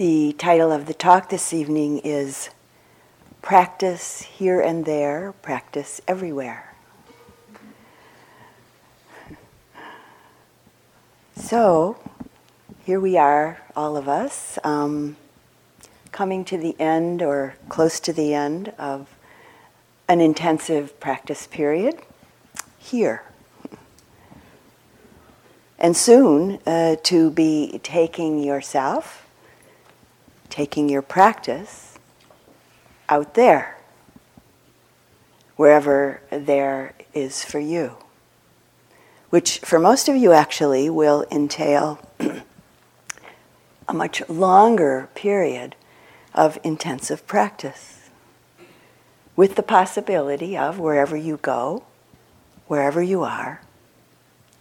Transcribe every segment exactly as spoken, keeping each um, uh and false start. The title of the talk this evening is Practice Here and There, Practice Everywhere. So, here we are, all of us, um, coming to the end or close to the end of an intensive practice period here. And soon uh, to be taking yourself taking your practice out there, wherever there is for you, which for most of you actually will entail a much longer period of intensive practice, with the possibility of wherever you go, wherever you are,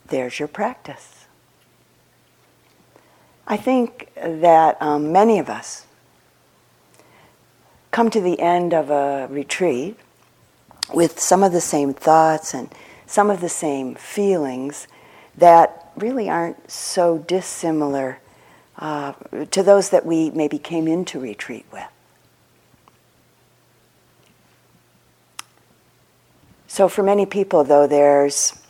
there's your practice. I think that um, many of us come to the end of a retreat with some of the same thoughts and some of the same feelings that really aren't so dissimilar uh, to those that we maybe came into retreat with. So for many people, though, there's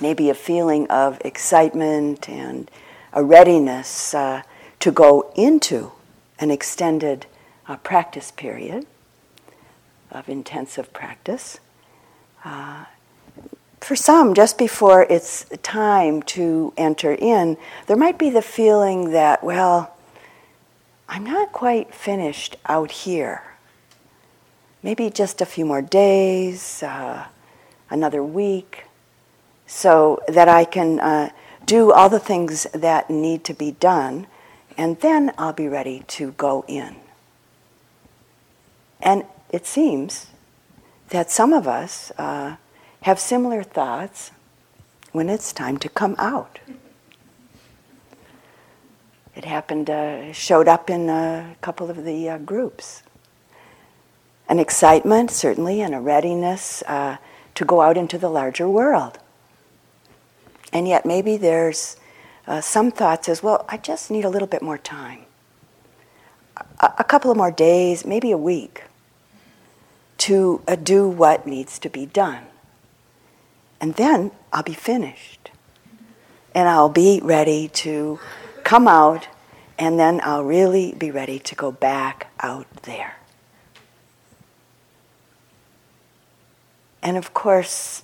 maybe a feeling of excitement and a readiness uh, to go into an extended uh, practice period of intensive practice. Uh, for some, just before it's time to enter in, there might be the feeling that, well, I'm not quite finished out here. Maybe just a few more days, uh, another week, so that I can uh, do all the things that need to be done, and then I'll be ready to go in. And it seems that some of us uh, have similar thoughts when it's time to come out. It happened, uh, showed up in a couple of the uh, groups. An excitement, certainly, and a readiness uh, to go out into the larger world. And yet maybe there's uh, some thoughts as, well, I just need a little bit more time. A, a couple of more days, maybe a week, to uh, do what needs to be done. And then I'll be finished. And I'll be ready to come out, and then I'll really be ready to go back out there. And of course,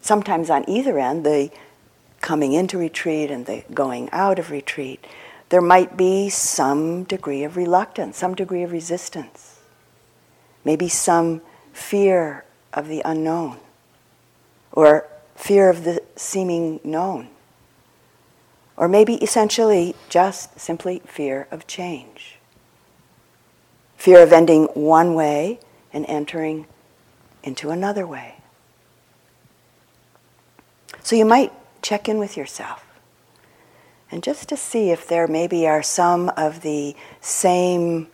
sometimes on either end, the coming into retreat and the going out of retreat, there might be some degree of reluctance, some degree of resistance, maybe some fear of the unknown or fear of the seeming known, or maybe essentially just simply fear of change, fear of ending one way and entering into another way. So you might check in with yourself, and just to see if there maybe are some of the same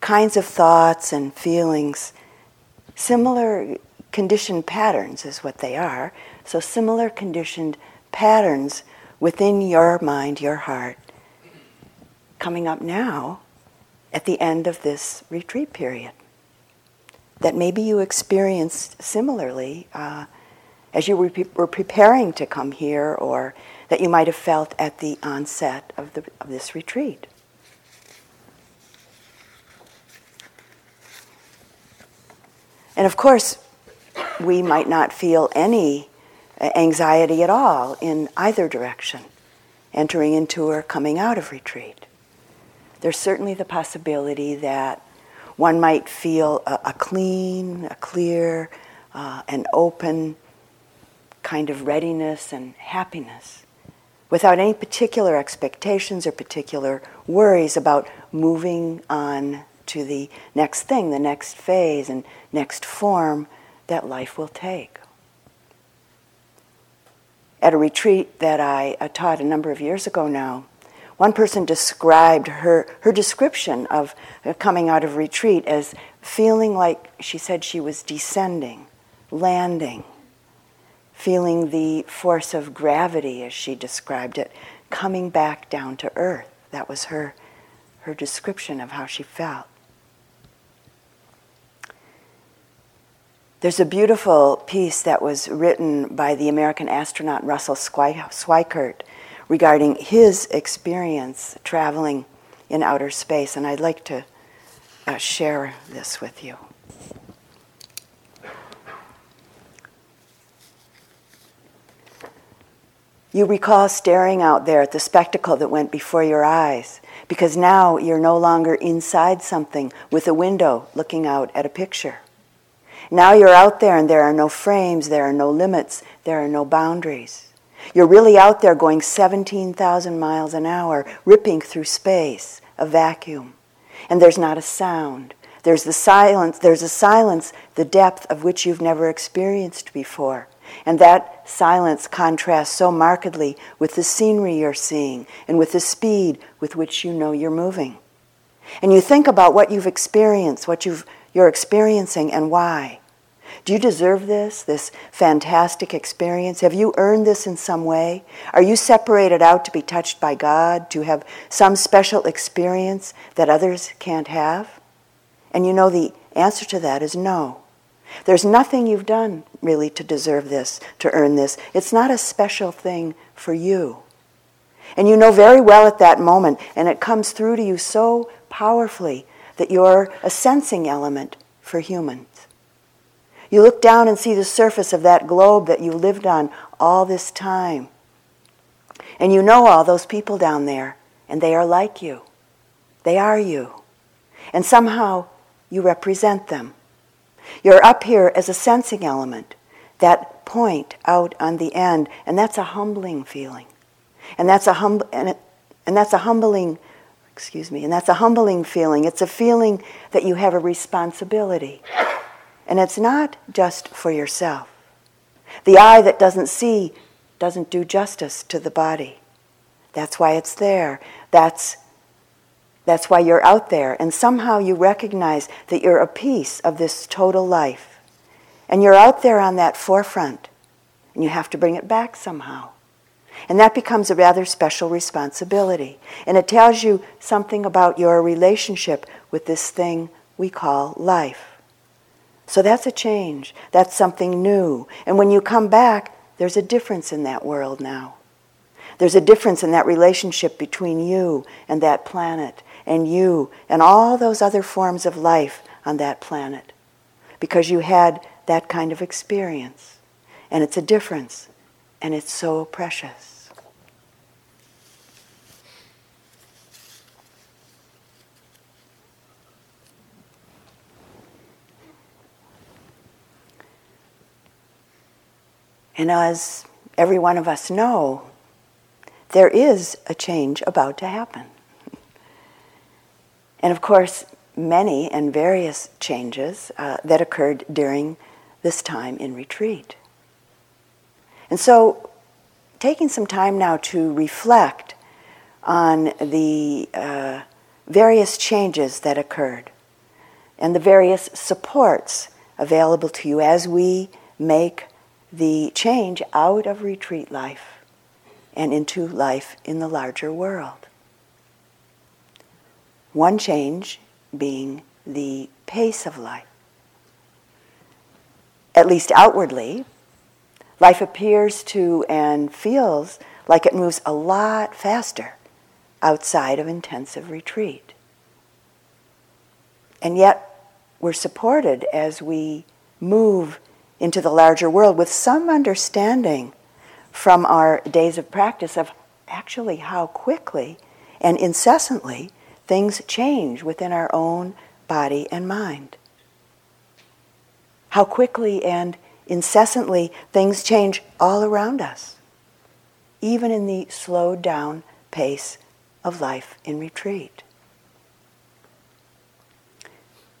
kinds of thoughts and feelings, similar conditioned patterns is what they are, so similar conditioned patterns within your mind, your heart, coming up now at the end of this retreat period, that maybe you experienced similarly uh, as you were, pre- were preparing to come here, or that you might have felt at the onset of, the, of this retreat. And of course, we might not feel any anxiety at all in either direction, entering into or coming out of retreat. There's certainly the possibility that one might feel a, a clean, a clear, uh, an open kind of readiness and happiness, without any particular expectations or particular worries about moving on to the next thing, the next phase and next form that life will take. At a retreat that I uh, taught a number of years ago now, one person described her, her description of uh, coming out of retreat as feeling like, she said, she was descending, landing, feeling the force of gravity, as she described it, coming back down to earth. That was her, her description of how she felt. There's a beautiful piece that was written by the American astronaut Russell Schweickart regarding his experience traveling in outer space, and I'd like to uh, share this with you. You recall staring out there at the spectacle that went before your eyes, because now you're no longer inside something with a window looking out at a picture. Now you're out there and there are no frames, there are no limits, there are no boundaries. You're really out there going seventeen thousand miles an hour, ripping through space, a vacuum. And there's not a sound. There's the silence, there's a silence the depth of which you've never experienced before. And that silence contrasts so markedly with the scenery you're seeing and with the speed with which you know you're moving. And you think about what you've experienced, what you've you're experiencing and why. Do you deserve this, this fantastic experience? Have you earned this in some way? Are you separated out to be touched by God, to have some special experience that others can't have? And you know the answer to that is no. There's nothing you've done really to deserve this, to earn this. It's not a special thing for you. And you know very well at that moment, and it comes through to you so powerfully, that you're a sensing element for humans. You look down and see the surface of that globe that you lived on all this time. And you know all those people down there, and they are like you. They are you. And somehow you represent them. You're up here as a sensing element, that point out on the end, and that's a humbling feeling. And that's a hum- and, it, and that's a humbling Excuse me, and that's a humbling feeling. It's a feeling that you have a responsibility. And it's not just for yourself. The eye that doesn't see doesn't do justice to the body. That's why it's there. That's, that's why you're out there. And somehow you recognize that you're a piece of this total life. And you're out there on that forefront. And you have to bring it back somehow. And that becomes a rather special responsibility. And it tells you something about your relationship with this thing we call life. So that's a change. That's something new. And when you come back, there's a difference in that world now. There's a difference in that relationship between you and that planet, and you and all those other forms of life on that planet, because you had that kind of experience. And it's a difference. And it's so precious. And as every one of us know, there is a change about to happen. And of course, many and various changes uh, that occurred during this time in retreat. And so, taking some time now to reflect on the uh, various changes that occurred and the various supports available to you as we make the change out of retreat life and into life in the larger world. One change being the pace of life. At least outwardly, life appears to and feels like it moves a lot faster outside of intensive retreat. And yet, we're supported as we move into the larger world with some understanding from our days of practice of actually how quickly and incessantly things change within our own body and mind. How quickly and incessantly, things change all around us, even in the slowed down pace of life in retreat.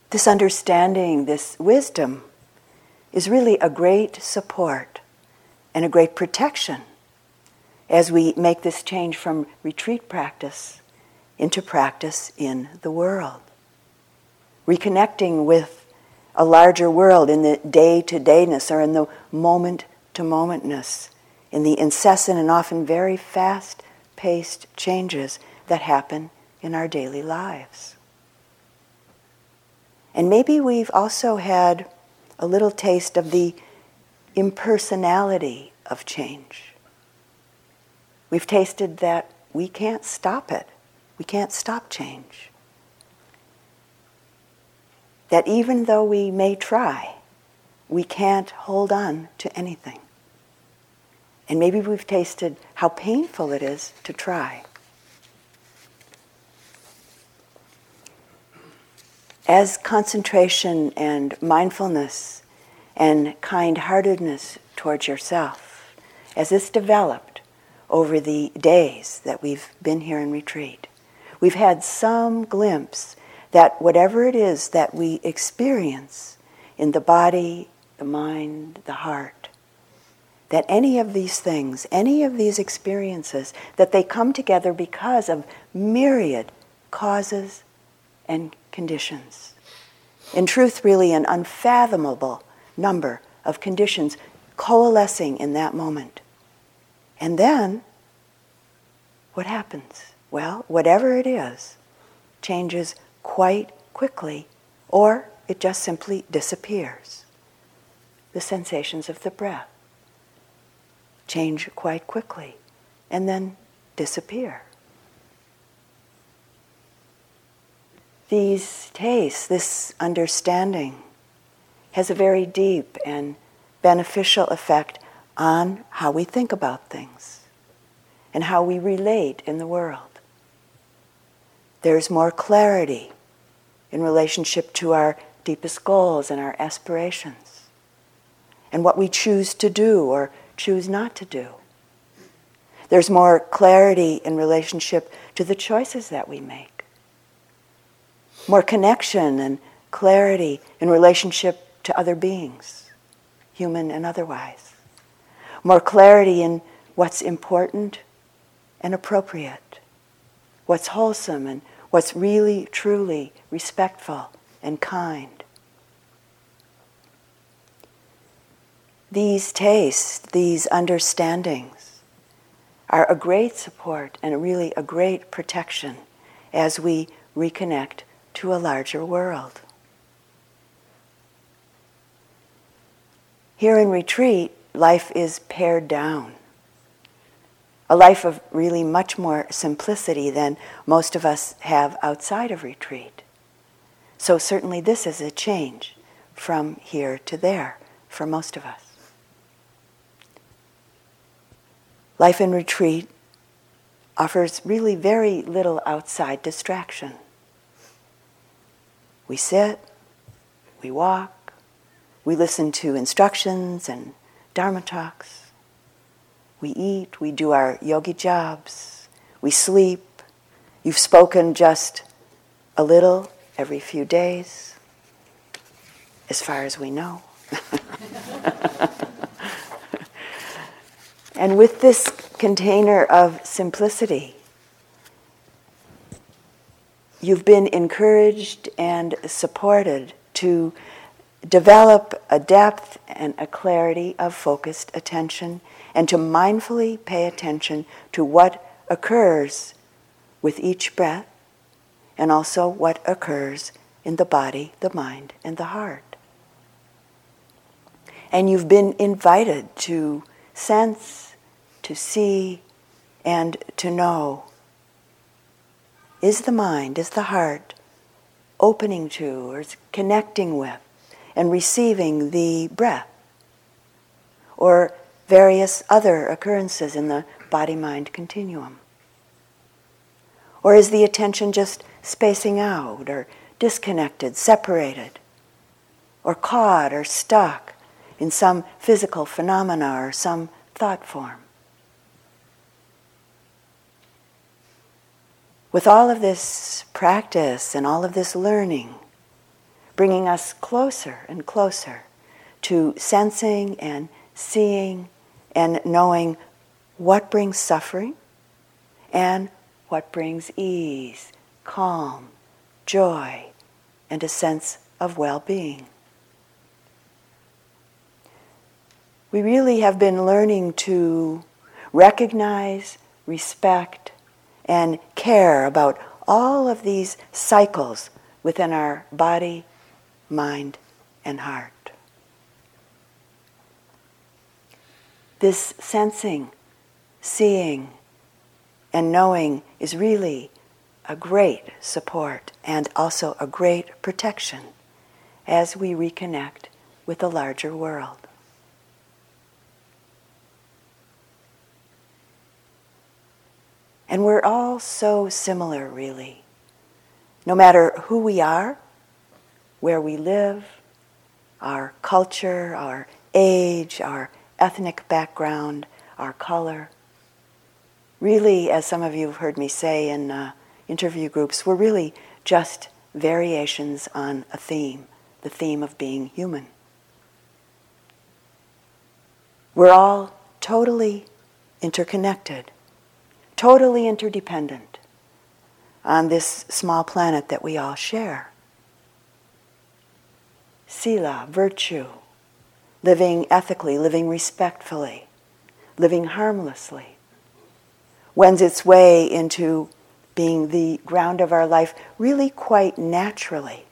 This understanding, this wisdom, is really a great support and a great protection as we make this change from retreat practice into practice in the world. Reconnecting with a larger world in the day-to-dayness or in the moment-to-momentness, in the incessant and often very fast-paced changes that happen in our daily lives. And maybe we've also had a little taste of the impersonality of change. We've tasted that we can't stop it. We can't stop change. That even though we may try, we can't hold on to anything. And maybe we've tasted how painful it is to try. As concentration and mindfulness and kind-heartedness towards yourself, as this developed over the days that we've been here in retreat, we've had some glimpse that whatever it is that we experience in the body, the mind, the heart, that any of these things, any of these experiences, that they come together because of myriad causes and conditions. In truth, really an unfathomable number of conditions coalescing in that moment. And then, what happens? Well, whatever it is, changes quite quickly, or it just simply disappears. The sensations of the breath change quite quickly and then disappear. These tastes, this understanding, has a very deep and beneficial effect on how we think about things and how we relate in the world. There's more clarity in relationship to our deepest goals and our aspirations and what we choose to do or choose not to do. There's more clarity in relationship to the choices that we make. More connection and clarity in relationship to other beings, human and otherwise. More clarity in what's important and appropriate, what's wholesome and what's really, truly respectful and kind. These tastes, these understandings are a great support and really a great protection as we reconnect to a larger world. Here in retreat, life is pared down. A life of really much more simplicity than most of us have outside of retreat. So certainly this is a change from here to there for most of us. Life in retreat offers really very little outside distraction. We sit, we walk, we listen to instructions and Dharma talks, we eat, we do our yogi jobs, we sleep. You've spoken just a little every few days, as far as we know. And with this container of simplicity, you've been encouraged and supported to develop a depth and a clarity of focused attention and to mindfully pay attention to what occurs with each breath and also what occurs in the body, the mind, and the heart. And you've been invited to sense, to see, and to know. Is the mind, is the heart opening to or connecting with and receiving the breath or various other occurrences in the body-mind continuum? Or is the attention just spacing out or disconnected, separated, or caught or stuck in some physical phenomena or some thought form? With all of this practice and all of this learning, bringing us closer and closer to sensing and seeing and knowing what brings suffering and what brings ease, calm, joy, and a sense of well-being. We really have been learning to recognize, respect, and care about all of these cycles within our body, mind, and heart. This sensing, seeing, and knowing is really a great support and also a great protection as we reconnect with the larger world. And we're all so similar, really. No matter who we are, where we live, our culture, our age, our ethnic background, our color. Really, as some of you have heard me say in uh, interview groups, we're really just variations on a theme, the theme of being human. We're all totally interconnected, totally interdependent on this small planet that we all share. Sila, virtue, living ethically, living respectfully, living harmlessly, wends its way into being the ground of our life really quite naturally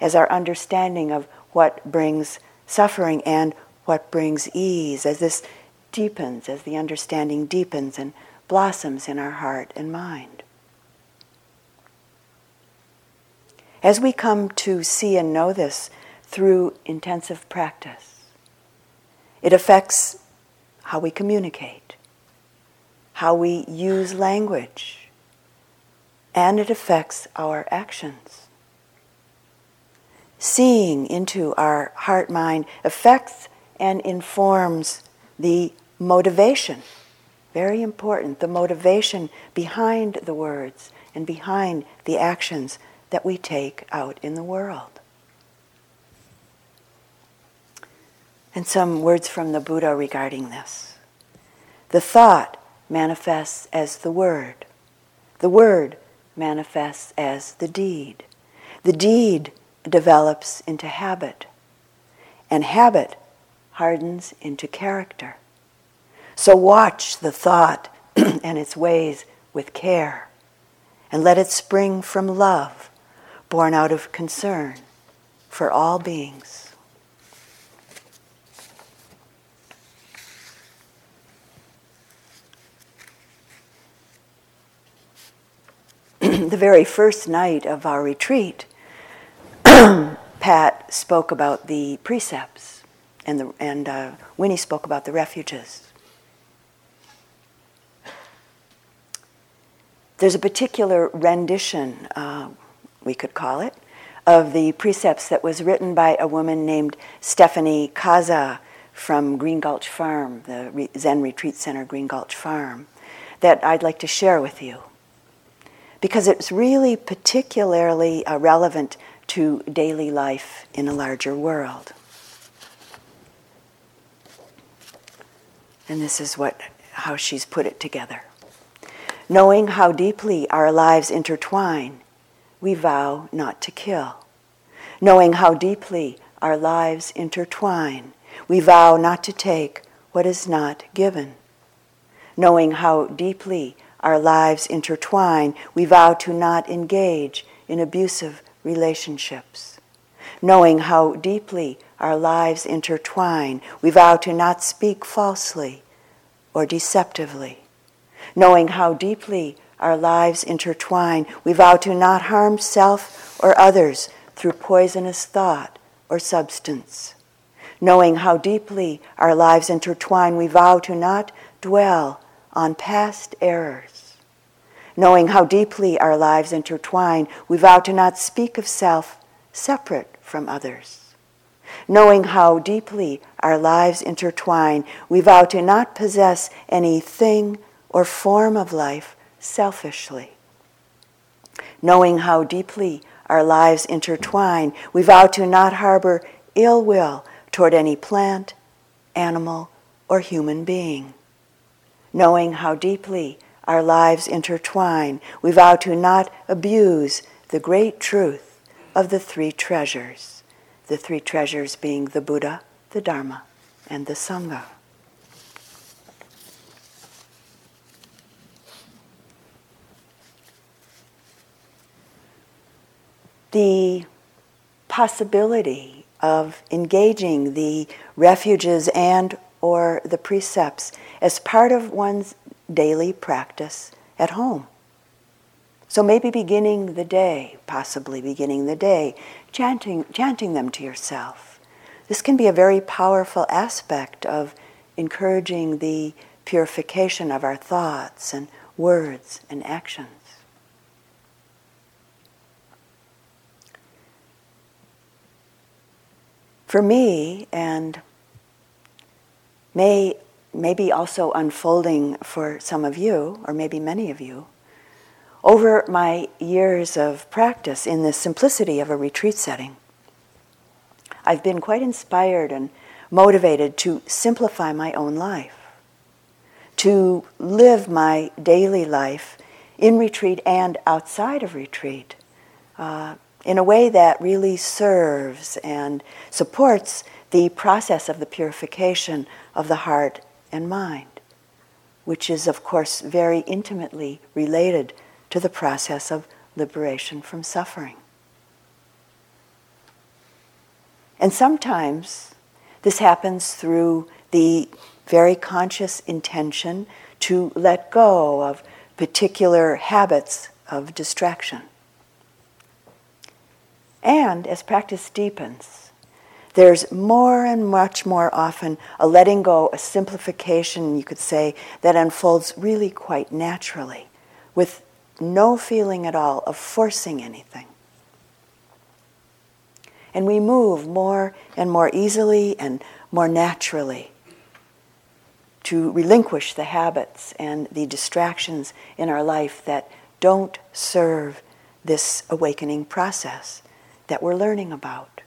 as our understanding of what brings suffering and what brings ease, as this deepens, as the understanding deepens and blossoms in our heart and mind. As we come to see and know this through intensive practice, it affects how we communicate, how we use language, and it affects our actions. Seeing into our heart-mind affects and informs the motivation, very important, the motivation behind the words and behind the actions that we take out in the world. And some words from the Buddha regarding this. The thought manifests as the word. The word manifests as the deed. The deed develops into habit. And habit hardens into character. So watch the thought and its ways with care, and let it spring from love, born out of concern for all beings. The very first night of our retreat, Pat spoke about the precepts, and, the, and uh, Winnie spoke about the refuges. There's a particular rendition, uh, we could call it, of the precepts that was written by a woman named Stephanie Kaza from Green Gulch Farm, the Zen Retreat Center, Green Gulch Farm, that I'd like to share with you, because it's really particularly uh, relevant to daily life in a larger world. And this is what how she's put it together. Knowing how deeply our lives intertwine, we vow not to kill. Knowing how deeply our lives intertwine, we vow not to take what is not given. Knowing how deeply our lives intertwine, we vow to not engage in abusive relationships. Knowing how deeply our lives intertwine, we vow to not speak falsely or deceptively. Knowing how deeply our lives intertwine, we vow to not harm self or others through poisonous thought or substance. Knowing how deeply our lives intertwine, we vow to not dwell on past errors. Knowing how deeply our lives intertwine, we vow to not speak of self separate from others. Knowing how deeply our lives intertwine, we vow to not possess any thing or form of life selfishly. Knowing how deeply our lives intertwine, we vow to not harbor ill will toward any plant, animal, or human being. Knowing how deeply our lives intertwine, we vow to not abuse the great truth of the three treasures. The three treasures being the Buddha, the Dharma, and the Sangha. the possibility of engaging the refuges and or the precepts as part of one's daily practice at home. So maybe beginning the day, possibly beginning the day, chanting, chanting them to yourself. This can be a very powerful aspect of encouraging the purification of our thoughts and words and actions. For me, and may maybe also unfolding for some of you, or maybe many of you, over my years of practice in the simplicity of a retreat setting, I've been quite inspired and motivated to simplify my own life, to live my daily life in retreat and outside of retreat uh, in a way that really serves and supports the process of the purification of the heart and mind, which is, of course, very intimately related to the process of liberation from suffering. And sometimes this happens through the very conscious intention to let go of particular habits of distraction. And as practice deepens, there's more and much more often a letting go, a simplification, you could say, that unfolds really quite naturally, with no feeling at all of forcing anything. And we move more and more easily and more naturally to relinquish the habits and the distractions in our life that don't serve this awakening process that we're learning about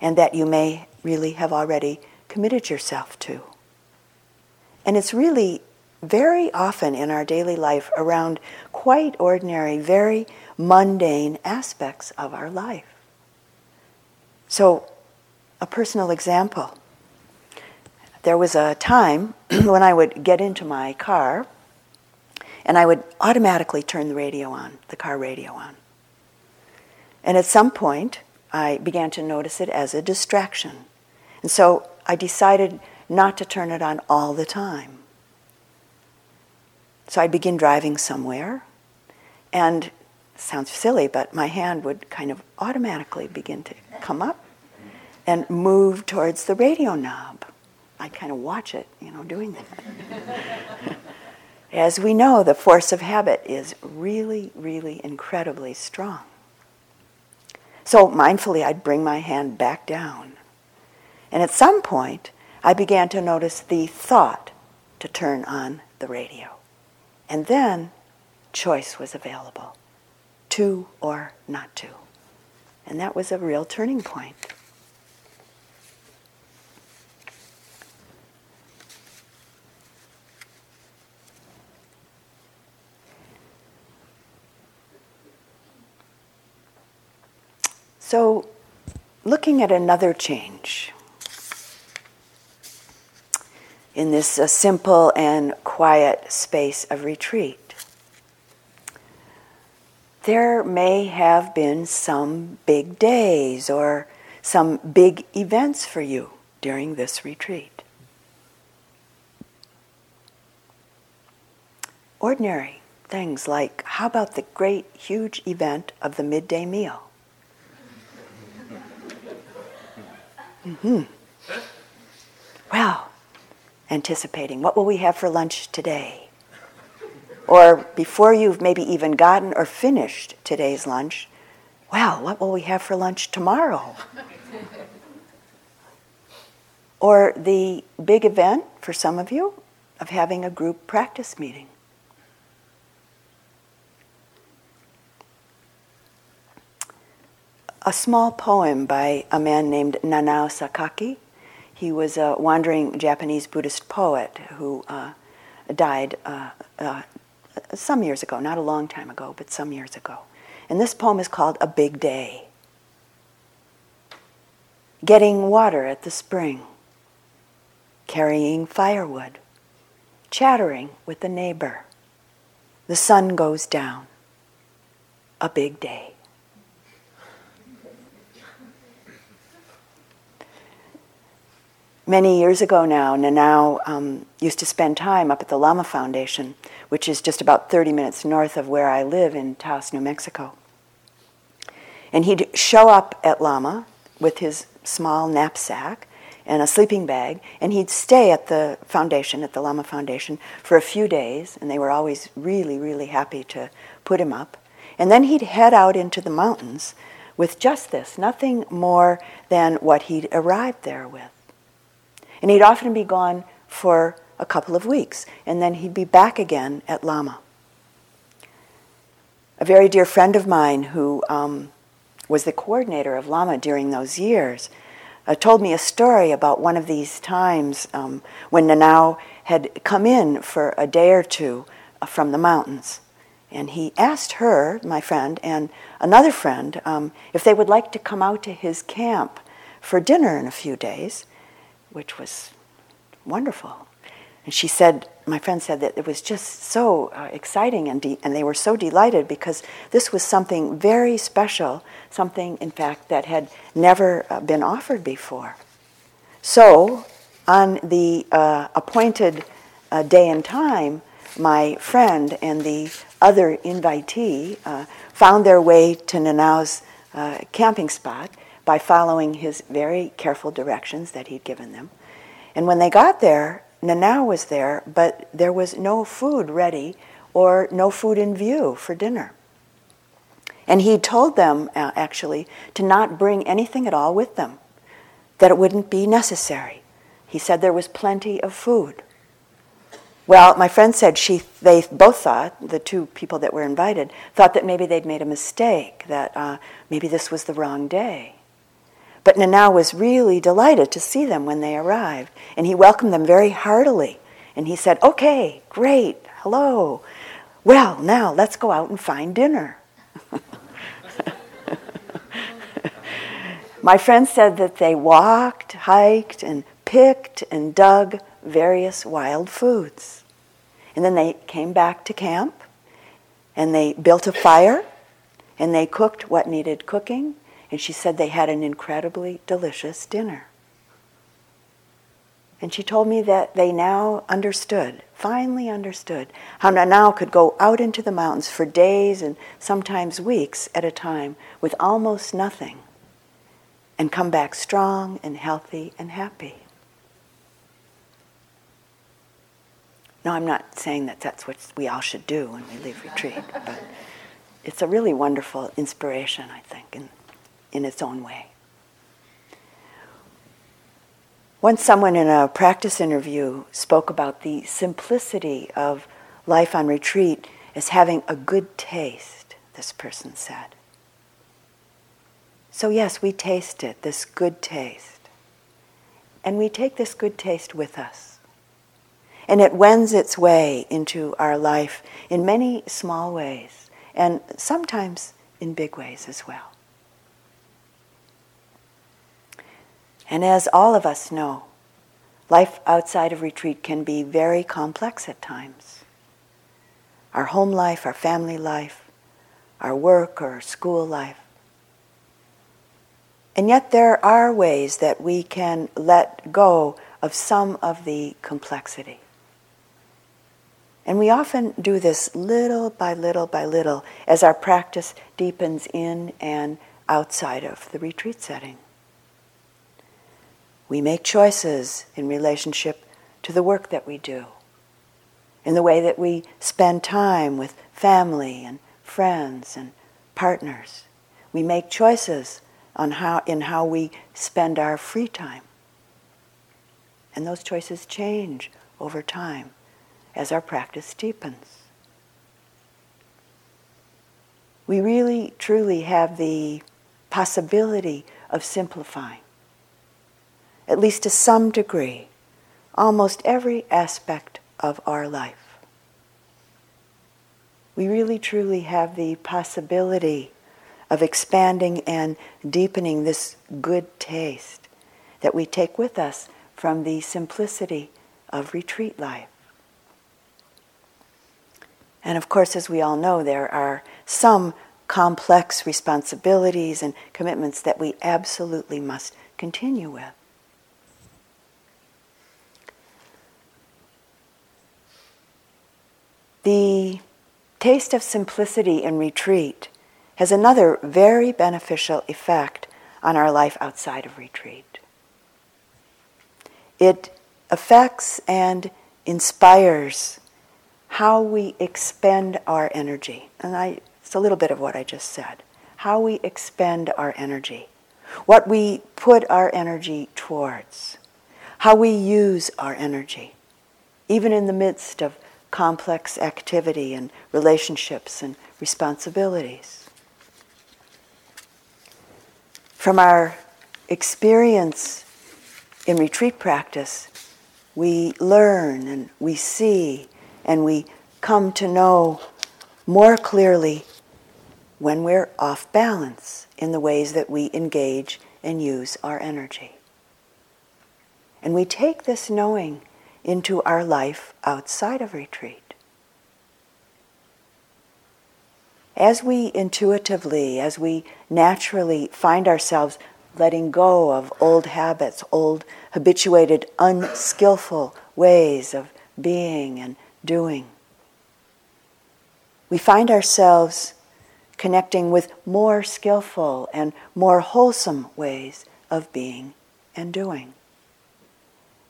and that you may really have already committed yourself to. And it's really very often in our daily life around quite ordinary, very mundane aspects of our life. So, a personal example. There was a time when I would get into my car and I would automatically turn the radio on, the car radio on. And at some point, I began to notice it as a distraction. And so I decided not to turn it on all the time. So I'd begin driving somewhere, and it sounds silly, but my hand would kind of automatically begin to come up and move towards the radio knob. I kind of watch it, you know, doing that. As we know, the force of habit is really, really incredibly strong. So mindfully, I'd bring my hand back down. And at some point, I began to notice the thought to turn on the radio. And then, choice was available, to or not to. And that was a real turning point. So, looking at another change in this uh, simple and quiet space of retreat, there may have been some big days or some big events for you during this retreat. Ordinary things like, how about the great, huge event of the midday meal? Mm-hmm. Well, anticipating, what will we have for lunch today? Or before you've maybe even gotten or finished today's lunch, well, what will we have for lunch tomorrow? Or the big event, for some of you, of having a group practice meeting. A small poem by a man named Nanao Sakaki. He was a wandering Japanese Buddhist poet who uh, died uh, uh, some years ago, not a long time ago, but some years ago. And this poem is called A Big Day. Getting water at the spring, carrying firewood, chattering with the neighbor. The sun goes down. A big day. many years ago now, Nanao um, used to spend time up at the Lama Foundation, which is just about thirty minutes north of where I live in Taos, New Mexico. And he'd show up at Lama with his small knapsack and a sleeping bag, and he'd stay at the foundation, at the Lama Foundation, for a few days, and they were always really, really happy to put him up. And then he'd head out into the mountains with just this, nothing more than what he'd arrived there with. And he'd often be gone for a couple of weeks, and then he'd be back again at Lama. A very dear friend of mine who um, was the coordinator of Lama during those years uh, told me a story about one of these times um, when Nanao had come in for a day or two uh, from the mountains. And he asked her, my friend, and another friend, um, if they would like to come out to his camp for dinner in a few days, which was wonderful. And she said, my friend said that it was just so uh, exciting and, de- and they were so delighted because this was something very special, something, in fact, that had never uh, been offered before. So, on the uh, appointed uh, day and time, my friend and the other invitee uh, found their way to Nanao's uh, camping spot by following his very careful directions that he'd given them. And when they got there, Nanao was there, but there was no food ready or no food in view for dinner. And he told them, uh, actually, to not bring anything at all with them, that it wouldn't be necessary. He said there was plenty of food. Well, my friend said she, they both thought, the two people that were invited, thought that maybe they'd made a mistake, that uh, maybe this was the wrong day. But Nanao was really delighted to see them when they arrived, and he welcomed them very heartily. And he said, okay, great, hello. Well, now let's go out and find dinner. My friend said that they walked, hiked, and picked and dug various wild foods. And then they came back to camp, and they built a fire, and they cooked what needed cooking, and she said they had an incredibly delicious dinner. And she told me that they now understood, finally understood, how Nanao could go out into the mountains for days and sometimes weeks at a time with almost nothing, and come back strong and healthy and happy. No, I'm not saying that that's what we all should do when we leave retreat, but it's a really wonderful inspiration, I think, in, in its own way. Once someone in a practice interview spoke about the simplicity of life on retreat as having a good taste, this person said. So yes, we taste it, this good taste. And we take this good taste with us. And it wends its way into our life in many small ways, and sometimes in big ways as well. And as all of us know, life outside of retreat can be very complex at times. Our home life, our family life, our work or school life. And yet there are ways that we can let go of some of the complexity. And we often do this little by little by little as our practice deepens in and outside of the retreat setting. We make choices in relationship to the work that we do, in the way that we spend time with family and friends and partners. We make choices on how in how we spend our free time. And those choices change over time as our practice deepens. We really, truly have the possibility of simplifying, at least to some degree, almost every aspect of our life. We really, truly have the possibility of expanding and deepening this good taste that we take with us from the simplicity of retreat life. And of course, as we all know, there are some complex responsibilities and commitments that we absolutely must continue with. The taste of simplicity in retreat has another very beneficial effect on our life outside of retreat. It affects and inspires how we expend our energy. And I, it's a little bit of what I just said. How we expend our energy. What we put our energy towards. How we use our energy. Even in the midst of complex activity and relationships and responsibilities. From our experience in retreat practice, we learn and we see and we come to know more clearly when we're off balance in the ways that we engage and use our energy. And we take this knowing into our life outside of retreat. As we intuitively, as we naturally find ourselves letting go of old habits, old habituated, unskillful ways of being and doing, we find ourselves connecting with more skillful and more wholesome ways of being and doing.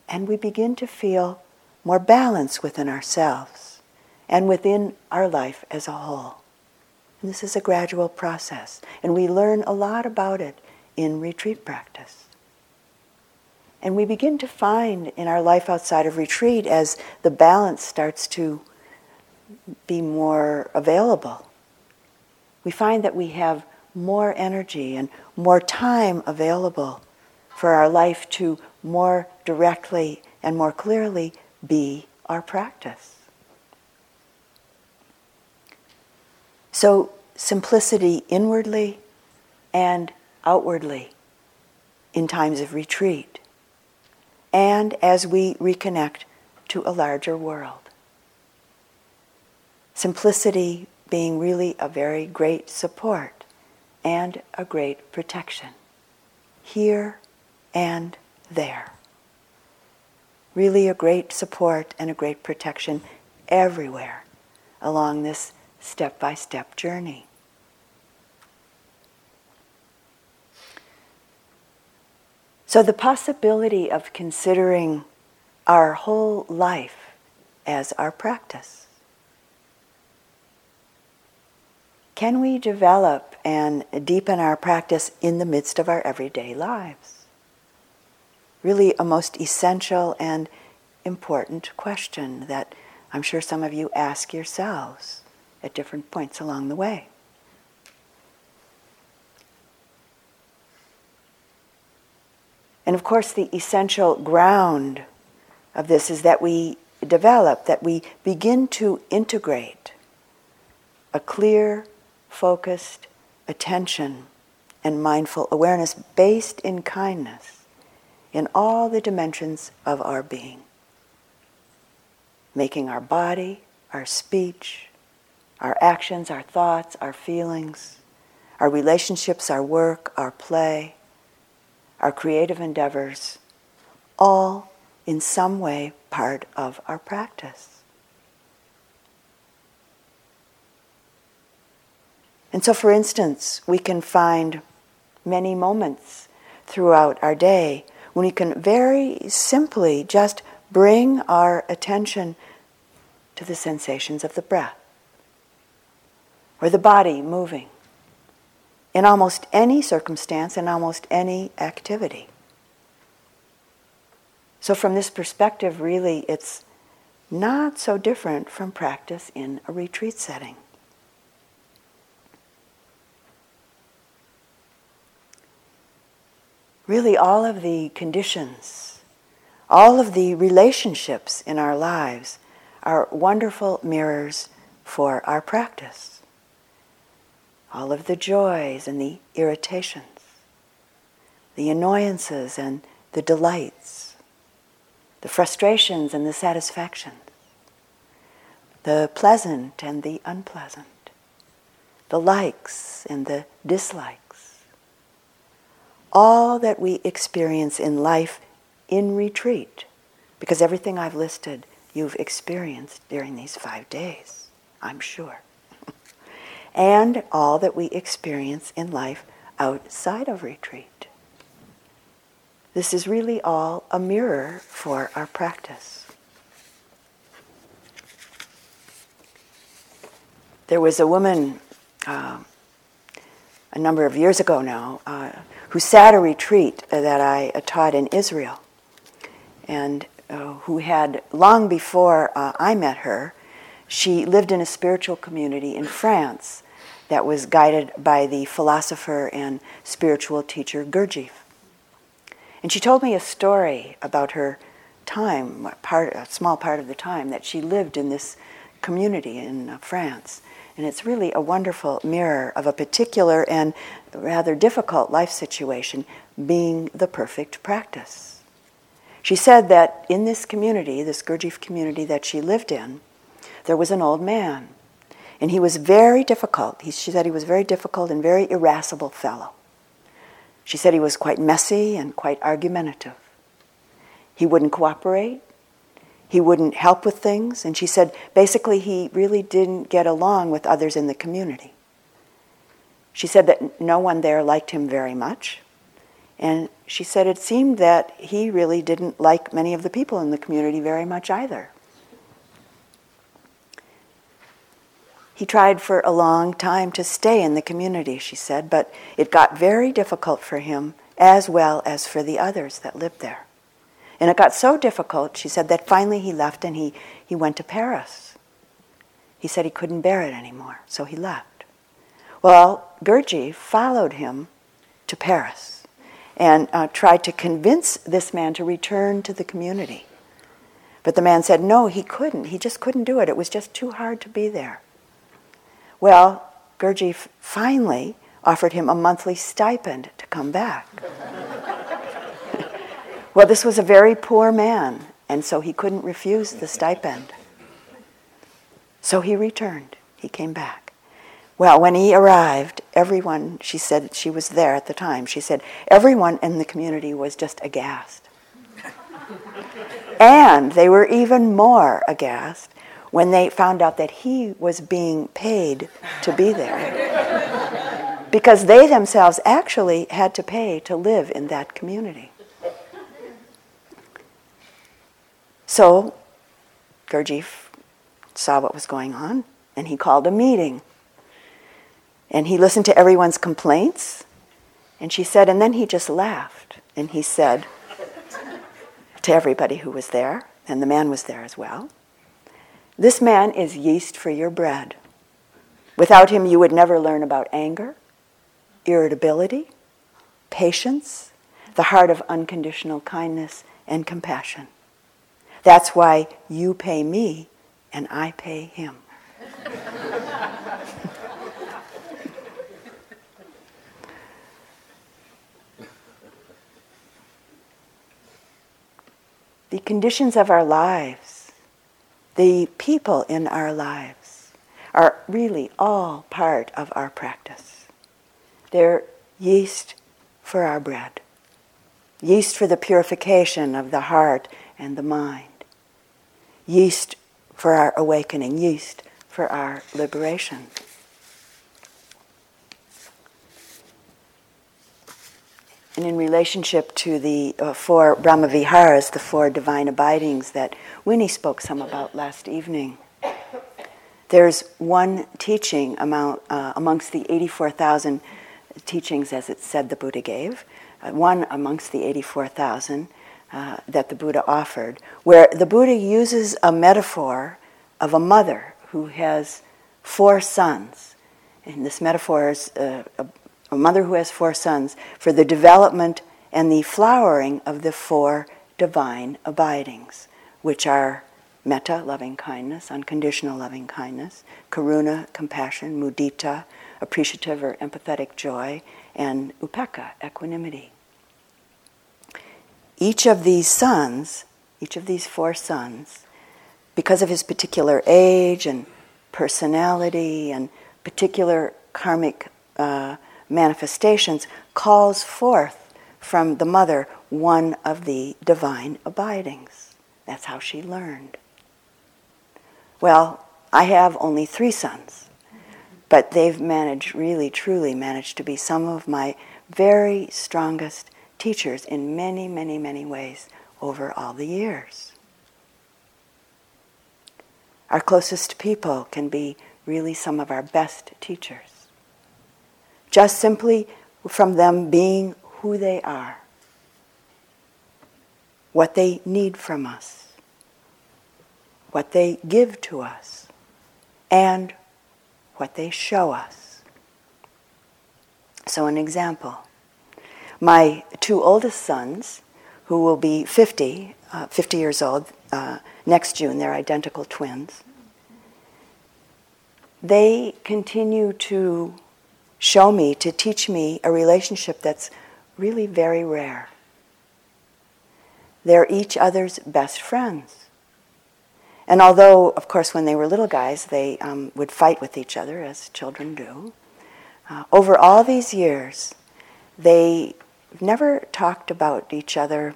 And we begin to feel more balance within ourselves and within our life as a whole. And this is a gradual process, and we learn a lot about it in retreat practice. And we begin to find in our life outside of retreat, as the balance starts to be more available, we find that we have more energy and more time available for our life to more directly and more clearly be our practice. So simplicity inwardly and outwardly in times of retreat, and as we reconnect to a larger world. Simplicity being really a very great support and a great protection, here and there. Really a great support and a great protection everywhere along this step-by-step journey. So the possibility of considering our whole life as our practice. Can we develop and deepen our practice in the midst of our everyday lives? Really a most essential and important question that I'm sure some of you ask yourselves at different points along the way. And of course, the essential ground of this is that we develop, that we begin to integrate a clear, focused attention and mindful awareness based in kindness in all the dimensions of our being, making our body, our speech, our actions, our thoughts, our feelings, our relationships, our work, our play, our creative endeavors, all in some way part of our practice. And so, for instance, we can find many moments throughout our day when we can very simply just bring our attention to the sensations of the breath or the body moving, in almost any circumstance, in almost any activity. So from this perspective, really, it's not so different from practice in a retreat setting. Really, all of the conditions, all of the relationships in our lives are wonderful mirrors for our practice. All of the joys and the irritations, the annoyances and the delights, the frustrations and the satisfactions, the pleasant and the unpleasant, the likes and the dislikes, all that we experience in life in retreat, because everything I've listed you've experienced during these five days. I'm sure. And all that we experience in life outside of retreat. This is really all a mirror for our practice. There was a woman uh, a number of years ago now uh, who sat a retreat that I uh, taught in Israel, and uh, who had, long before uh, I met her, she lived in a spiritual community in France that was guided by the philosopher and spiritual teacher Gurdjieff. And she told me a story about her time, part, a small part of the time, that she lived in this community in France. And it's really a wonderful mirror of a particular and rather difficult life situation being the perfect practice. She said that in this community, this Gurdjieff community that she lived in, there was an old man. And he was very difficult. He, she said he was very difficult and very irascible fellow. She said he was quite messy and quite argumentative. He wouldn't cooperate. He wouldn't help with things. And she said basically he really didn't get along with others in the community. She said that no one there liked him very much. And she said it seemed that he really didn't like many of the people in the community very much either. He tried for a long time to stay in the community, she said, but it got very difficult for him as well as for the others that lived there. And it got so difficult, she said, that finally he left and he, he went to Paris. He said he couldn't bear it anymore, so he left. Well, Gurdjieff followed him to Paris and uh, tried to convince this man to return to the community. But the man said, no, he couldn't. He just couldn't do it. It was just too hard to be there. Well, Gurdjieff finally offered him a monthly stipend to come back. Well, this was a very poor man, and so he couldn't refuse the stipend. So he returned. He came back. Well, when he arrived, everyone, she said, she was there at the time, she said, everyone in the community was just aghast. And they were even more aghast when they found out that he was being paid to be there. Because they themselves actually had to pay to live in that community. So Gurdjieff saw what was going on, and he called a meeting. And he listened to everyone's complaints, and she said, and then he just laughed. And he said to everybody who was there, and the man was there as well, this man is yeast for your bread. Without him, you would never learn about anger, irritability, patience, the heart of unconditional kindness and compassion. That's why you pay me and I pay him. The conditions of our lives, the people in our lives, are really all part of our practice. They're yeast for our bread, yeast for the purification of the heart and the mind, yeast for our awakening, yeast for our liberation. And in relationship to the uh, four Brahmaviharas, the four divine abidings that Winnie spoke some about last evening, there's one teaching amount, uh, amongst the eighty-four thousand teachings, as it said the Buddha gave, uh, one amongst the eighty-four thousand uh, that the Buddha offered, where the Buddha uses a metaphor of a mother who has four sons. And this metaphor is uh, a a mother who has four sons, for the development and the flowering of the four divine abidings, which are metta, loving-kindness, unconditional loving-kindness, karuna, compassion, mudita, appreciative or empathetic joy, and upeka, equanimity. Each of these sons, each of these four sons, because of his particular age and personality and particular karmic uh, manifestations, calls forth from the mother one of the divine abidings. That's how she learned. Well, I have only three sons, but they've managed, really, truly managed to be some of my very strongest teachers in many, many, many ways over all the years. Our closest people can be really some of our best teachers, just simply from them being who they are, what they need from us, what they give to us, and what they show us. So an example, my two oldest sons, who will be fifty, uh, fifty years old uh, next June, they're identical twins, they continue to show me, to teach me a relationship that's really very rare. They're each other's best friends. And although, of course, when they were little guys, they um, would fight with each other, as children do, uh, over all these years, they've never talked about each other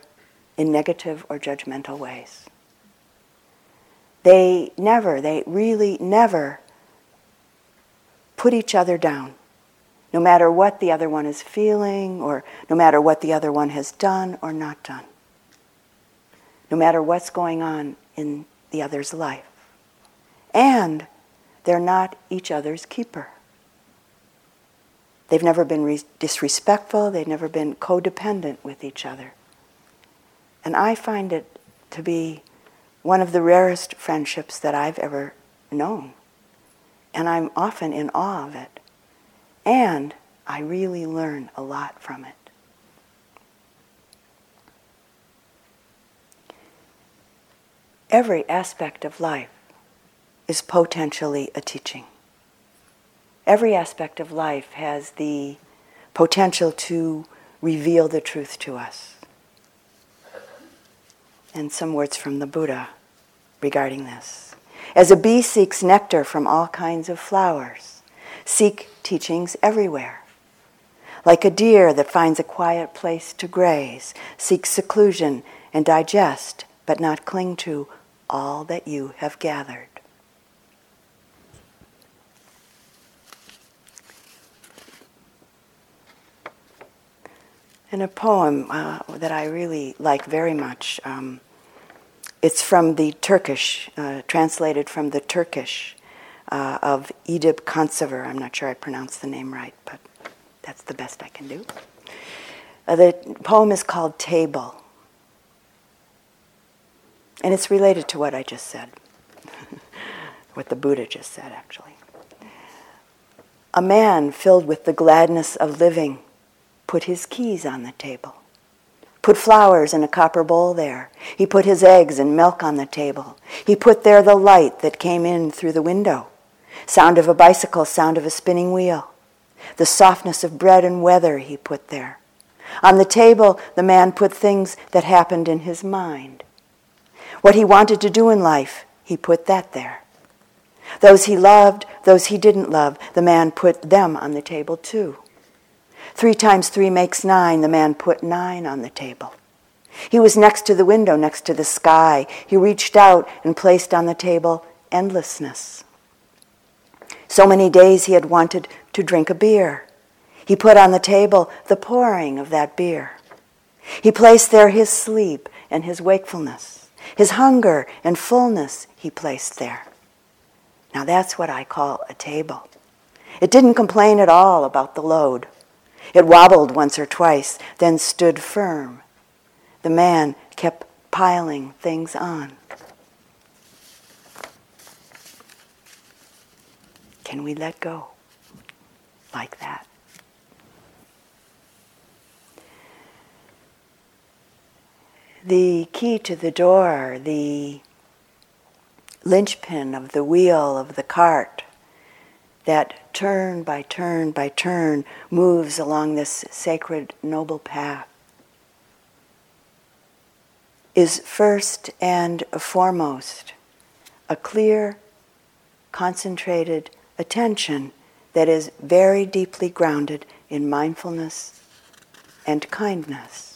in negative or judgmental ways. They never, they really never put each other down, no matter what the other one is feeling, or no matter what the other one has done or not done, no matter what's going on in the other's life. And they're not each other's keeper. They've never been re- disrespectful, they've never been codependent with each other. And I find it to be one of the rarest friendships that I've ever known. And I'm often in awe of it. And I really learn a lot from it. Every aspect of life is potentially a teaching. Every aspect of life has the potential to reveal the truth to us. And some words from the Buddha regarding this. As a bee seeks nectar from all kinds of flowers, seek teachings everywhere. Like a deer that finds a quiet place to graze, seek seclusion and digest, but not cling to, all that you have gathered. And a poem uh, that I really like very much, um, it's from the Turkish, uh, translated from the Turkish uh, of Edip Cansever. I'm not sure I pronounced the name right, but that's the best I can do. Uh, the poem is called Table. And it's related to what I just said, what the Buddha just said, actually. A man filled with the gladness of living put his keys on the table, put flowers in a copper bowl there. He put his eggs and milk on the table. He put there the light that came in through the window, sound of a bicycle, sound of a spinning wheel, the softness of bread and weather he put there. On the table, the man put things that happened in his mind. What he wanted to do in life, he put that there. Those he loved, those he didn't love, the man put them on the table too. Three times three makes nine, the man put nine on the table. He was next to the window, next to the sky. He reached out and placed on the table endlessness. So many days he had wanted to drink a beer. He put on the table the pouring of that beer. He placed there his sleep and his wakefulness. His hunger and fullness he placed there. Now that's what I call a table. It didn't complain at all about the load. It wobbled once or twice, then stood firm. The man kept piling things on. Can we let go like that? The key to the door, the linchpin of the wheel of the cart that turn by turn by turn moves along this sacred noble path, is first and foremost a clear, concentrated attention that is very deeply grounded in mindfulness and kindness.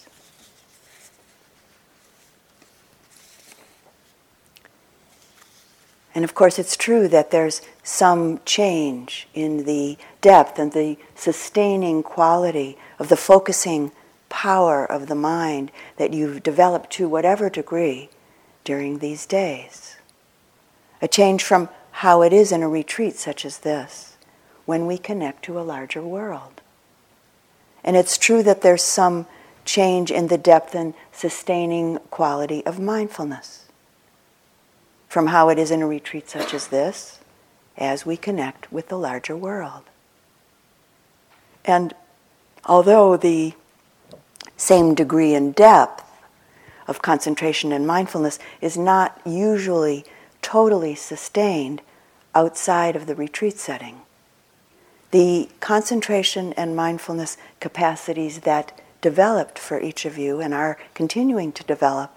And of course it's true that there's some change in the depth and the sustaining quality of the focusing power of the mind that you've developed to whatever degree during these days. A change from how it is in a retreat such as this, when we connect to a larger world. And it's true that there's some change in the depth and sustaining quality of mindfulness, from how it is in a retreat such as this, as we connect with the larger world. And although the same degree and depth of concentration and mindfulness is not usually totally sustained outside of the retreat setting, the concentration and mindfulness capacities that developed for each of you and are continuing to develop,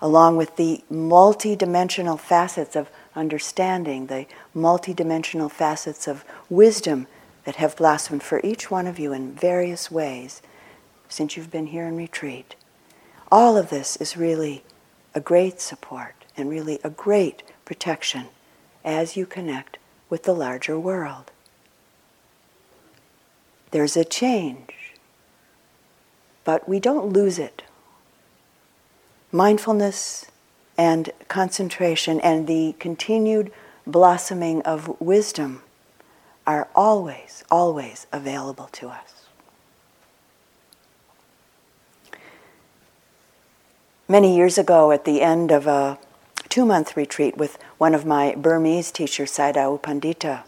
along with the multidimensional facets of understanding, the multidimensional facets of wisdom that have blossomed for each one of you in various ways since you've been here in retreat. All of this is really a great support and really a great protection as you connect with the larger world. There's a change, but we don't lose it. Mindfulness and concentration and the continued blossoming of wisdom are always, always available to us. Many years ago, at the end of a two-month retreat with one of my Burmese teachers, Sayadaw U Pandita,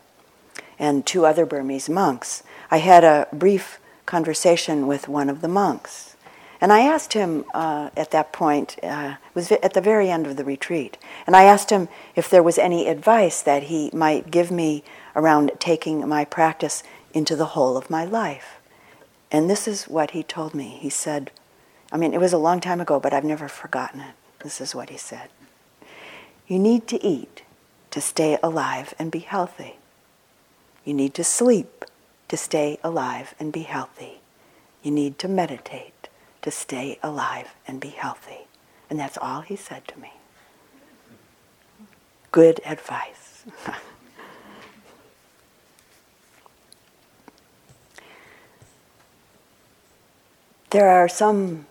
and two other Burmese monks, I had a brief conversation with one of the monks. And I asked him uh, at that point, uh, it was at the very end of the retreat, and I asked him if there was any advice that he might give me around taking my practice into the whole of my life. And this is what he told me. He said, I mean, it was a long time ago, but I've never forgotten it. This is what he said. You need to eat to stay alive and be healthy. You need to sleep to stay alive and be healthy. You need to meditate to stay alive and be healthy. And that's all he said to me. Good advice. There are some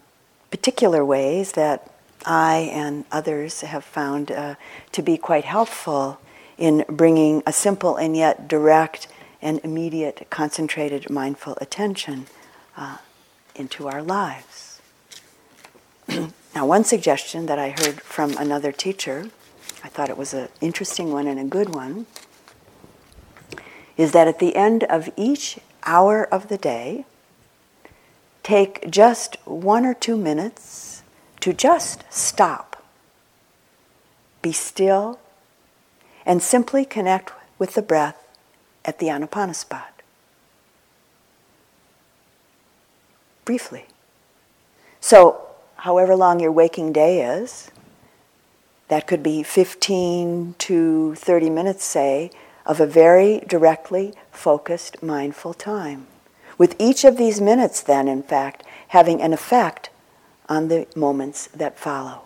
particular ways that I and others have found uh, to be quite helpful in bringing a simple and yet direct and immediate concentrated mindful attention uh, into our lives. Now, one suggestion that I heard from another teacher, I thought it was an interesting one and a good one, is that at the end of each hour of the day, take just one or two minutes to just stop, be still, and simply connect with the breath at the Anapana spot. Briefly. So, however long your waking day is, that could be fifteen to thirty minutes, say, of a very directly focused, mindful time. With each of these minutes, then, in fact, having an effect on the moments that follow.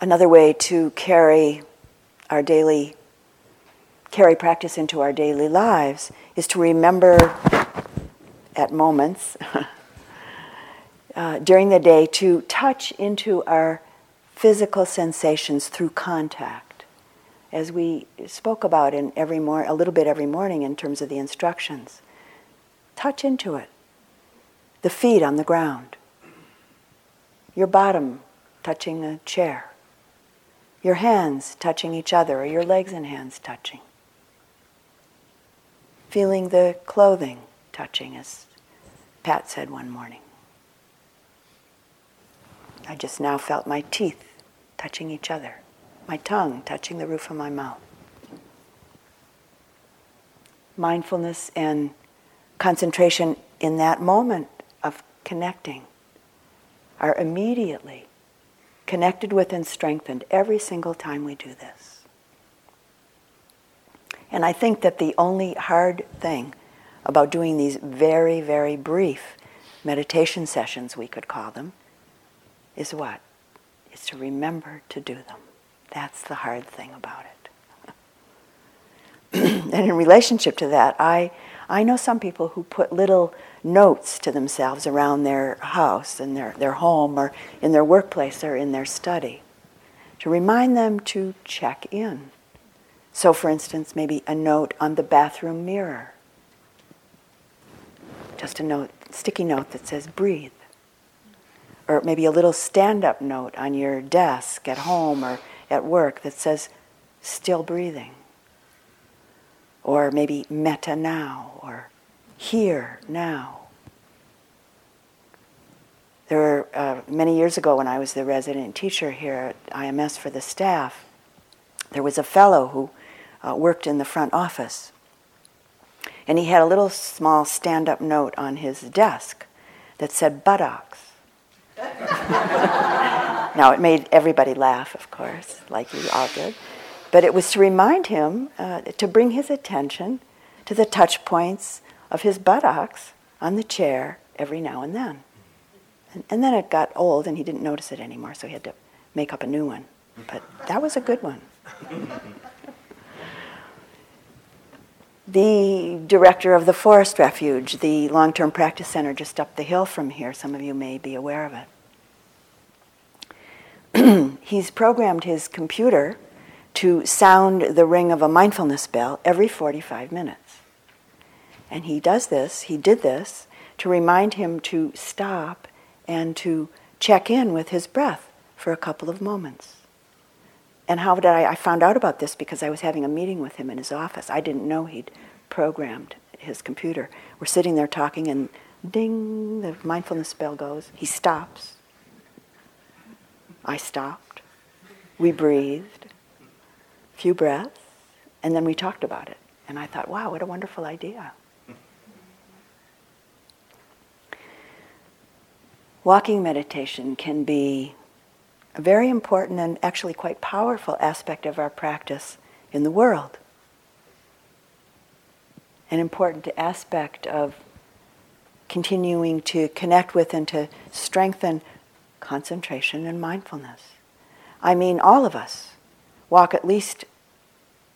Another way to carry our daily carry practice into our daily lives is to remember at moments uh, during the day to touch into our physical sensations through contact, as we spoke about in every mor- a little bit every morning in terms of the instructions. Touch into it. The feet on the ground, your bottom touching the chair, your hands touching each other, or your legs and hands touching. Feeling the clothing touching, as Pat said one morning. I just now felt my teeth touching each other, my tongue touching the roof of my mouth. Mindfulness and concentration in that moment of connecting are immediately connected with and strengthened every single time we do this. And I think that the only hard thing about doing these very, very brief meditation sessions, we could call them, is what? Is to remember to do them. That's the hard thing about it. And in relationship to that, I I know some people who put little notes to themselves around their house and their, their home or in their workplace or in their study to remind them to check in. So for instance, maybe a note on the bathroom mirror. Just a note, sticky note that says breathe. Or maybe a little stand-up note on your desk at home or at work that says still breathing. Or maybe metta now, or here now. There were, uh, many years ago when I was the resident teacher here at I M S for the staff, there was a fellow who uh, worked in the front office. And he had a little small stand-up note on his desk that said buttocks. Now it made everybody laugh, of course, like you all did. But it was to remind him uh, to bring his attention to the touch points of his buttocks on the chair every now and then. And, and then it got old and he didn't notice it anymore, so he had to make up a new one. But that was a good one. The director of the Forest Refuge, the long-term practice center just up the hill from here, some of you may be aware of it. He's programmed his computer to sound the ring of a mindfulness bell every forty-five minutes. And he does this, he did this, to remind him to stop and to check in with his breath for a couple of moments. And how did I, I found out about this because I was having a meeting with him in his office. I didn't know he'd programmed his computer. We're sitting there talking and ding, the mindfulness bell goes. He stops. I stopped. We breathed. Few breaths, and then we talked about it. And I thought, wow, what a wonderful idea. Walking meditation can be a very important and actually quite powerful aspect of our practice in the world. An important aspect of continuing to connect with and to strengthen concentration and mindfulness. I mean, all of us walk at least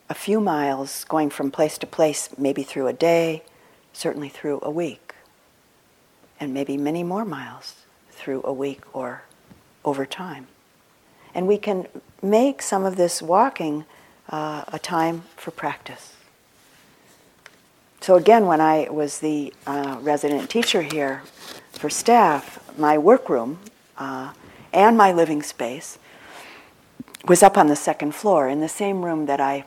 a few miles going from place to place, maybe through a day, certainly through a week, and maybe many more miles through a week or over time. And we can make some of this walking uh, a time for practice. So again, when I was the uh, resident teacher here for staff, my workroom uh, and my living space was up on the second floor in the same room that I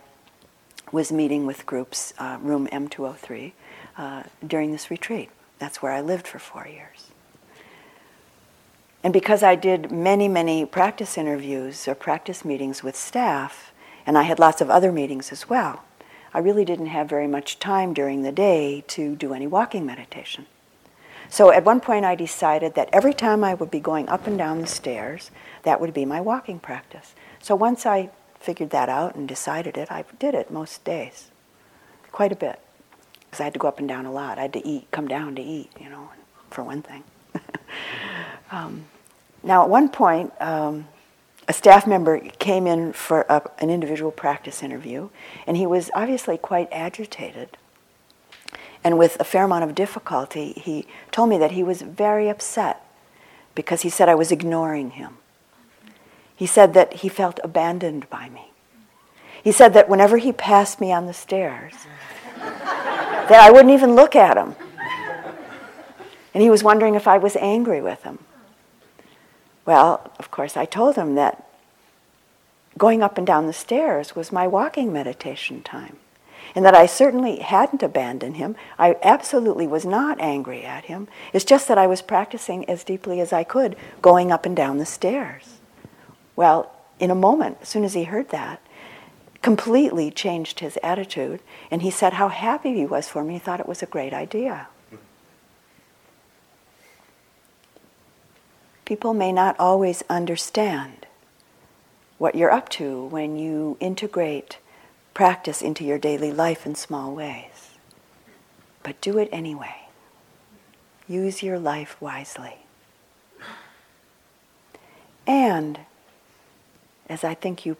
was meeting with groups, uh, room M two oh three, uh, during this retreat. That's where I lived for four years. And because I did many, many practice interviews or practice meetings with staff, and I had lots of other meetings as well, I really didn't have very much time during the day to do any walking meditation. So at one point I decided that every time I would be going up and down the stairs, that would be my walking practice. So once I figured that out and decided it, I did it most days, quite a bit, because I had to go up and down a lot. I had to eat, come down to eat, you know, for one thing. um, now, at one point, um, a staff member came in for a, an individual practice interview, and he was obviously quite agitated. And with a fair amount of difficulty, he told me that he was very upset because he said I was ignoring him. He said that he felt abandoned by me. He said that whenever he passed me on the stairs, that I wouldn't even look at him. And he was wondering if I was angry with him. Well, of course, I told him that going up and down the stairs was my walking meditation time, and that I certainly hadn't abandoned him. I absolutely was not angry at him. It's just that I was practicing as deeply as I could going up and down the stairs. Well, in a moment, as soon as he heard that, completely changed his attitude, and he said how happy he was for me. He thought it was a great idea. People may not always understand what you're up to when you integrate practice into your daily life in small ways. But do it anyway. Use your life wisely. And, as I think you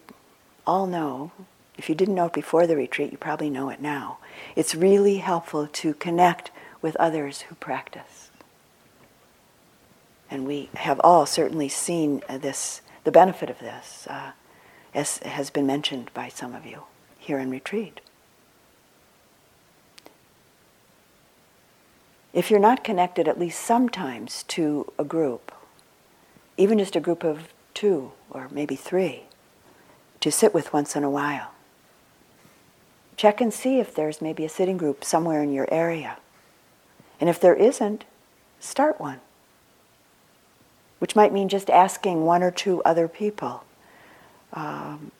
all know, if you didn't know it before the retreat, you probably know it now. It's really helpful to connect with others who practice. And we have all certainly seen this, the benefit of this, uh, as has been mentioned by some of you here in retreat. If you're not connected at least sometimes to a group, even just a group of two or maybe three, to sit with once in a while, check and see if there's maybe a sitting group somewhere in your area. And if there isn't, start one. Which might mean just asking one or two other people um,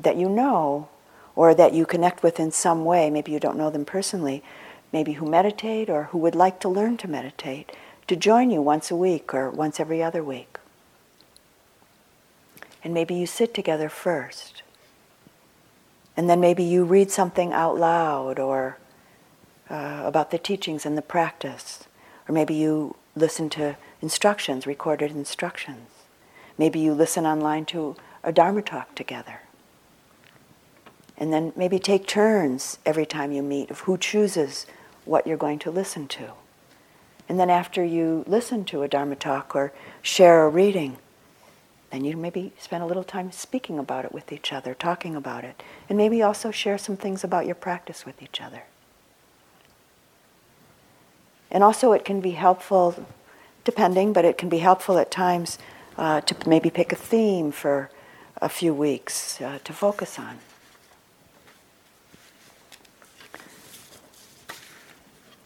that you know or that you connect with in some way, maybe you don't know them personally, maybe who meditate or who would like to learn to meditate, to join you once a week or once every other week. And maybe you sit together first. And then maybe you read something out loud or uh, about the teachings and the practice. Or maybe you listen to instructions, recorded instructions. Maybe you listen online to a Dharma talk together. And then maybe take turns every time you meet of who chooses what you're going to listen to. And then after you listen to a Dharma talk or share a reading, then you maybe spend a little time speaking about it with each other, talking about it, and maybe also share some things about your practice with each other. And also it can be helpful, depending, but it can be helpful at times uh, to maybe pick a theme for a few weeks uh, to focus on.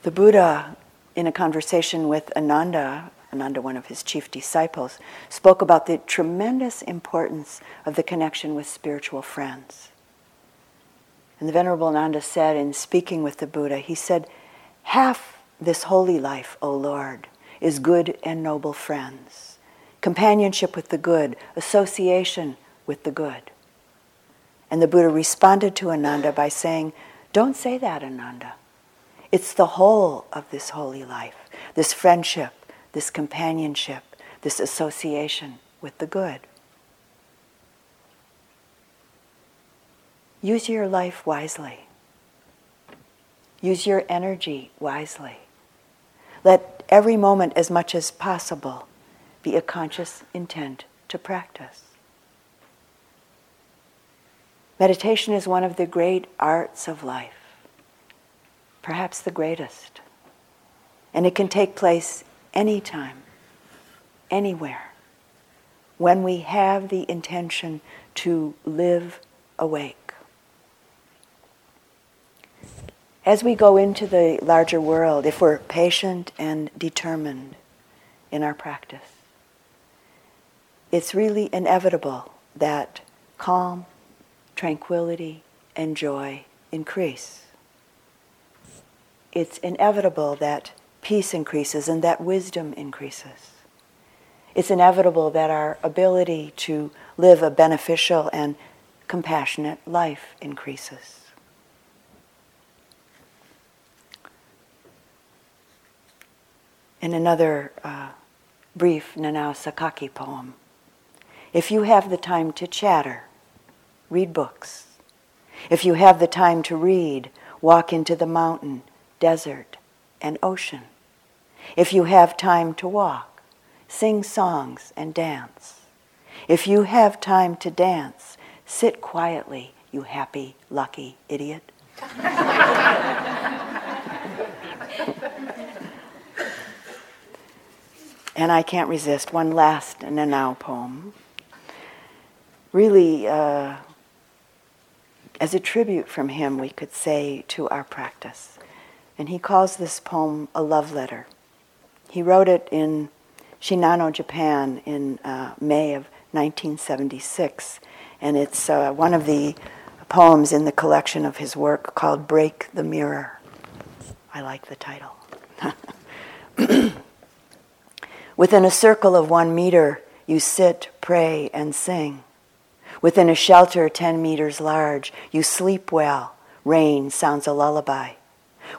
The Buddha, in a conversation with Ananda, Ananda, one of his chief disciples, spoke about the tremendous importance of the connection with spiritual friends. And the Venerable Ananda said, in speaking with the Buddha, he said, "Half this holy life, O Lord, is good and noble friends, companionship with the good, association with the good." And the Buddha responded to Ananda by saying, "Don't say that, Ananda. It's the whole of this holy life, this friendship, this companionship, this association with the good. Use your life wisely. Use your energy wisely. Let every moment, as much as possible, be a conscious intent to practice." Meditation is one of the great arts of life, perhaps the greatest. And it can take place anytime, anywhere, when we have the intention to live awake. As we go into the larger world, if we're patient and determined in our practice, it's really inevitable that calm, tranquility, and joy increase. It's inevitable that peace increases and that wisdom increases. It's inevitable that our ability to live a beneficial and compassionate life increases. In another uh, brief Nanao Sakaki poem, if you have the time to chatter, read books. If you have the time to read, walk into the mountain, desert, and ocean. If you have time to walk, sing songs and dance. If you have time to dance, sit quietly, you happy, lucky idiot. And I can't resist one last Nanao poem, really uh, as a tribute from him, we could say, to our practice. And he calls this poem a love letter. He wrote it in Shinano, Japan, in uh, May of nineteen seventy-six. And it's uh, one of the poems in the collection of his work called Break the Mirror. I like the title. Within a circle of one meter, you sit, pray, and sing. Within a shelter ten meters large, you sleep well. Rain sounds a lullaby.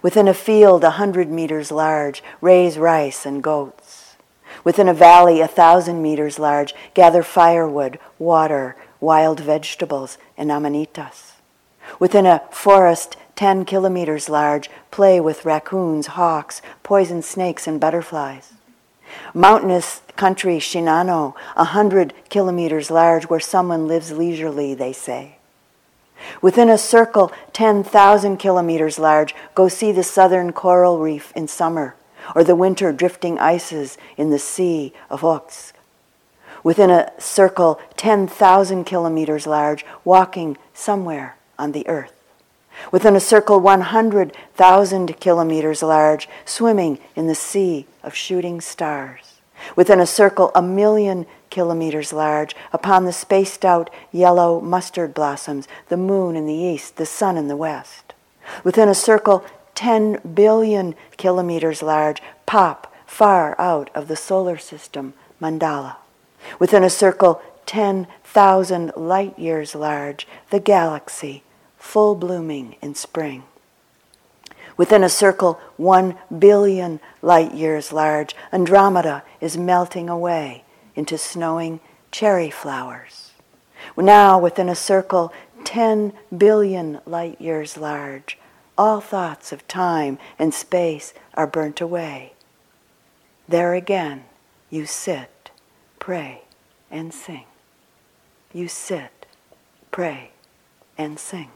Within a field a hundred meters large, raise rice and goats. Within a valley a thousand meters large, gather firewood, water, wild vegetables, and amanitas. Within a forest ten kilometers large, play with raccoons, hawks, poison snakes, and butterflies. Mountainous country Shinano, a hundred kilometers large, where someone lives leisurely, they say. Within a circle ten thousand kilometers large, go see the southern coral reef in summer, or the winter drifting ices in the sea of Okhotsk. Within a circle ten thousand kilometers large, walking somewhere on the earth. Within a circle one hundred thousand kilometers large, swimming in the sea of shooting stars. Within a circle a million kilometers large, upon the spaced-out yellow mustard blossoms, the moon in the east, the sun in the west. Within a circle ten billion kilometers large, pop far out of the solar system, mandala. Within a circle ten thousand light years large, the galaxy, full blooming in spring. Within a circle one billion light years large, Andromeda is melting away into snowing cherry flowers. Now within a circle ten billion light years large, all thoughts of time and space are burnt away. There again you sit, pray, and sing. You sit, pray, and sing.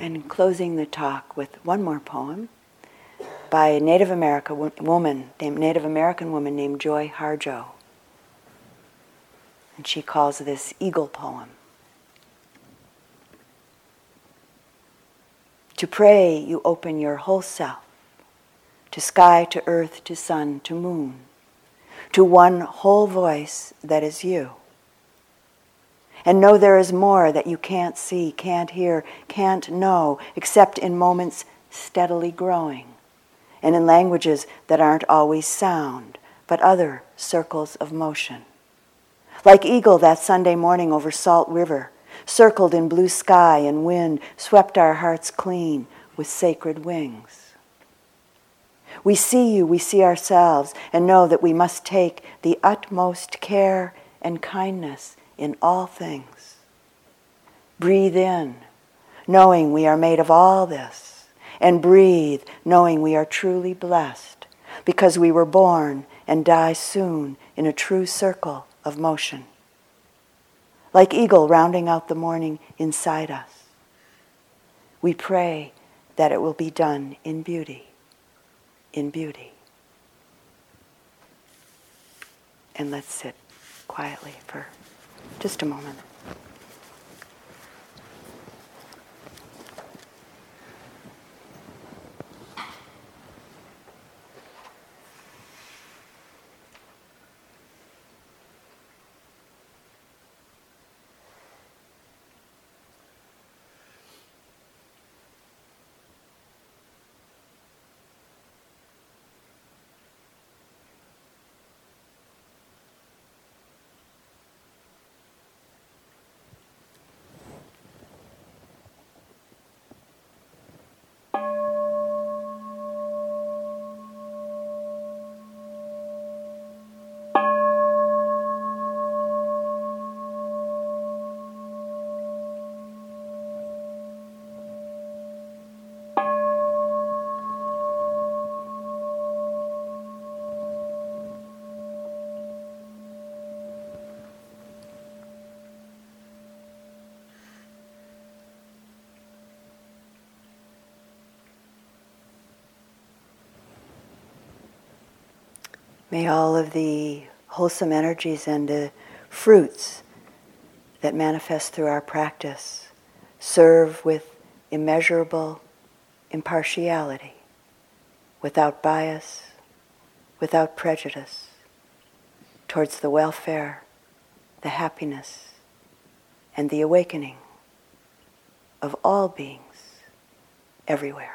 And closing the talk with one more poem by a Native America wo- woman, Native American woman named Joy Harjo. And she calls this Eagle Poem. To pray, you open your whole self, to sky, to earth, to sun, to moon, to one whole voice that is you. And know there is more that you can't see, can't hear, can't know, except in moments steadily growing, and in languages that aren't always sound, but other circles of motion. Like Eagle that Sunday morning over Salt River, circled in blue sky and wind, swept our hearts clean with sacred wings. We see you, we see ourselves, and know that we must take the utmost care and kindness in all things. Breathe in, knowing we are made of all this, and breathe, knowing we are truly blessed, because we were born and die soon in a true circle of motion. Like Eagle rounding out the morning inside us, we pray that it will be done in beauty, in beauty. And let's sit quietly for just a moment. May all of the wholesome energies and the fruits that manifest through our practice serve with immeasurable impartiality, without bias, without prejudice, towards the welfare, the happiness, and the awakening of all beings everywhere.